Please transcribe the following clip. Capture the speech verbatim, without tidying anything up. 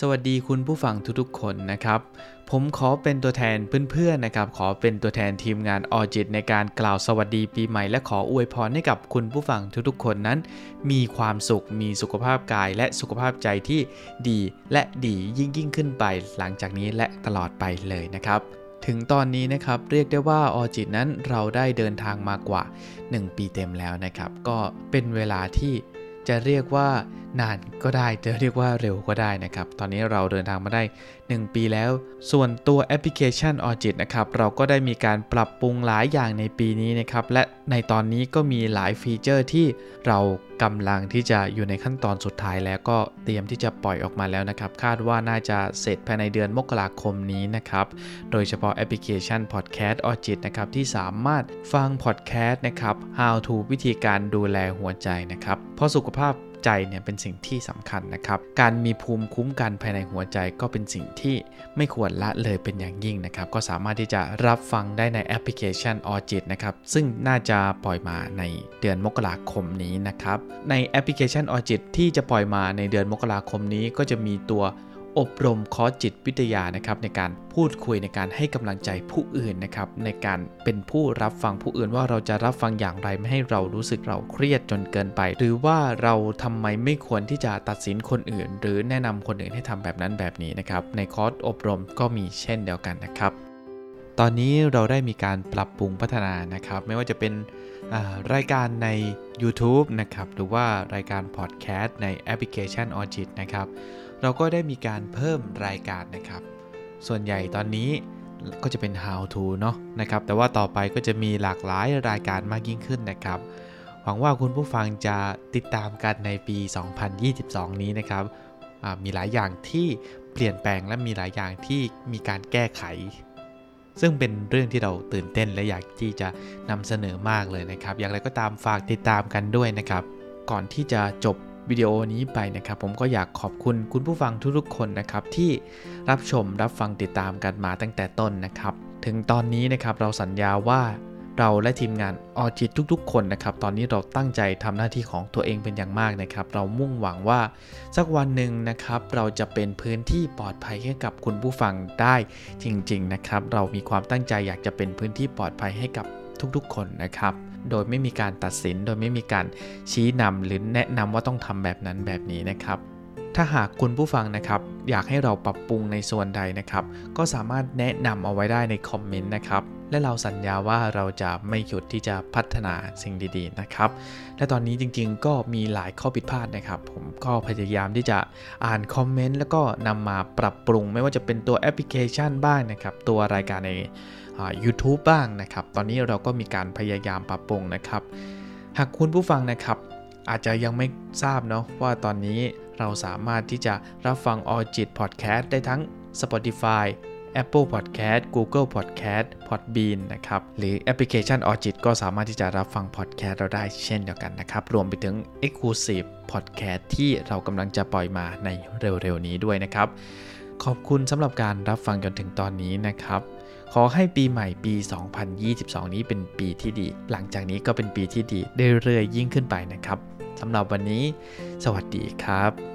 สวัสดีคุณผู้ฟังทุกๆคนนะครับผมขอเป็นตัวแทนเพื่อนๆนะครับขอเป็นตัวแทนทีมงานออจิตในการกล่าวสวัสดีปีใหม่และขออวยพรให้กับคุณผู้ฟังทุกๆคนนั้นมีความสุขมีสุขภาพกายและสุขภาพใจที่ดีและดียิ่งๆขึ้นไปหลังจากนี้และตลอดไปเลยนะครับถึงตอนนี้นะครับเรียกได้ว่าออจิตนั้นเราได้เดินทางมากว่าหนึ่งปีเต็มแล้วนะครับก็เป็นเวลาที่จะเรียกว่านานก็ได้จะเรียกว่าเร็วก็ได้นะครับตอนนี้เราเดินทางมาได้หนึ่งปีแล้วส่วนตัวแอปพลิเคชันออจิตนะครับเราก็ได้มีการปรับปรุงหลายอย่างในปีนี้นะครับและในตอนนี้ก็มีหลายฟีเจอร์ที่เรากำลังที่จะอยู่ในขั้นตอนสุดท้ายแล้วก็เตรียมที่จะปล่อยออกมาแล้วนะครับคาดว่าน่าจะเสร็จภายในเดือนมกราคมนี้นะครับโดยเฉพาะแอปพลิเคชัน Podcast ออจิตนะครับที่สามารถฟัง Podcast นะครับ How to วิธีการดูแลหัวใจนะครับเพราะสุขภาพใจเนี่ยเป็นสิ่งที่สำคัญนะครับการมีภูมิคุ้มกันภายในหัวใจก็เป็นสิ่งที่ไม่ควรละเลยเป็นอย่างยิ่งนะครับก็สามารถที่จะรับฟังได้ในแอปพลิเคชันออจิตนะครับซึ่งน่าจะปล่อยมาในเดือนมกราคมนี้นะครับในแอปพลิเคชันออจิตที่จะปล่อยมาในเดือนมกราคมนี้ก็จะมีตัวอบรมคอร์สจิตวิทยานะครับในการพูดคุยในการให้กำลังใจผู้อื่นนะครับในการเป็นผู้รับฟังผู้อื่นว่าเราจะรับฟังอย่างไรไม่ให้เรารู้สึกเราเครียดจนเกินไปหรือว่าเราทำไมไม่ควรที่จะตัดสินคนอื่นหรือแนะนำคนอื่นให้ทำแบบนั้นแบบนี้นะครับในคอร์สอบรมก็มีเช่นเดียวกันนะครับตอนนี้เราได้มีการปรับปรุงพัฒนานะครับไม่ว่าจะเป็นรายการใน YouTube นะครับหรือว่ารายการ Podcast ในแอปพลิเคชัน Orchid นะครับเราก็ได้มีการเพิ่มรายการนะครับส่วนใหญ่ตอนนี้ก็จะเป็น How to เนาะนะครับแต่ว่าต่อไปก็จะมีหลากหลายรายการมากยิ่งขึ้นนะครับหวังว่าคุณผู้ฟังจะติดตามกันในปีสองพันยี่สิบสองนี้นะครับมีหลายอย่างที่เปลี่ยนแปลงและมีหลายอย่างที่มีการแก้ไขซึ่งเป็นเรื่องที่เราตื่นเต้นและอยากที่จะนำเสนอมากเลยนะครับอย่างไรก็ตามฝากติดตามกันด้วยนะครับก่อนที่จะจบวิดีโอนี้ไปนะครับผมก็อยากขอบคุณคุณผู้ฟังทุกๆคนนะครับที่รับชมรับฟังติดตามกันมาตั้งแต่ต้นนะครับถึงตอนนี้นะครับเราสัญญาว่าเราและทีมงานออจิตทุกๆคนนะครับตอนนี้เราตั้งใจทำหน้าที่ของตัวเองเป็นอย่างมากนะครับเรามุ่งหวังว่าสักวันหนึ่งนะครับเราจะเป็นพื้นที่ปลอดภัยให้กับคุณผู้ฟังได้จริงๆนะครับเรามีความตั้งใจอยากจะเป็นพื้นที่ปลอดภัยให้กับทุกๆคนนะครับโดยไม่มีการตัดสินโดยไม่มีการชี้นำหรือแนะนำว่าต้องทำแบบนั้นแบบนี้นะครับถ้าหากคุณผู้ฟังนะครับอยากให้เราปรับปรุงในส่วนใดนะครับก็สามารถแนะนำเอาไว้ได้ในคอมเมนต์นะครับและเราสัญญาว่าเราจะไม่หยุดที่จะพัฒนาสิ่งดีๆนะครับและตอนนี้จริงๆก็มีหลายข้อผิดพลาดนะครับผมก็พยายามที่จะอ่านคอมเมนต์แล้วก็นำมาปรับปรุงไม่ว่าจะเป็นตัวแอปพลิเคชันบ้างนะครับตัวรายการในYouTube บ้างนะครับตอนนี้เราก็มีการพยายามปรับปรุงนะครับหากคุณผู้ฟังนะครับอาจจะยังไม่ทราบเนาะว่าตอนนี้เราสามารถที่จะรับฟังออจิต Podcast ได้ทั้ง Spotify Apple Podcast Google Podcast Podbean นะครับหรือแอปพลิเคชัน Orchid ก็สามารถที่จะรับฟัง Podcast เราได้เช่นเดียวกันนะครับรวมไปถึง Exclusive Podcast ที่เรากำลังจะปล่อยมาในเร็วๆนี้ด้วยนะครับขอบคุณสำหรับการรับฟังจนถึงตอนนี้นะครับขอให้ปีใหม่ปีสองพันยี่สิบสองนี้เป็นปีที่ดีหลังจากนี้ก็เป็นปีที่ดีเรื่อยๆยิ่งขึ้นไปนะครับสำหรับวันนี้สวัสดีครับ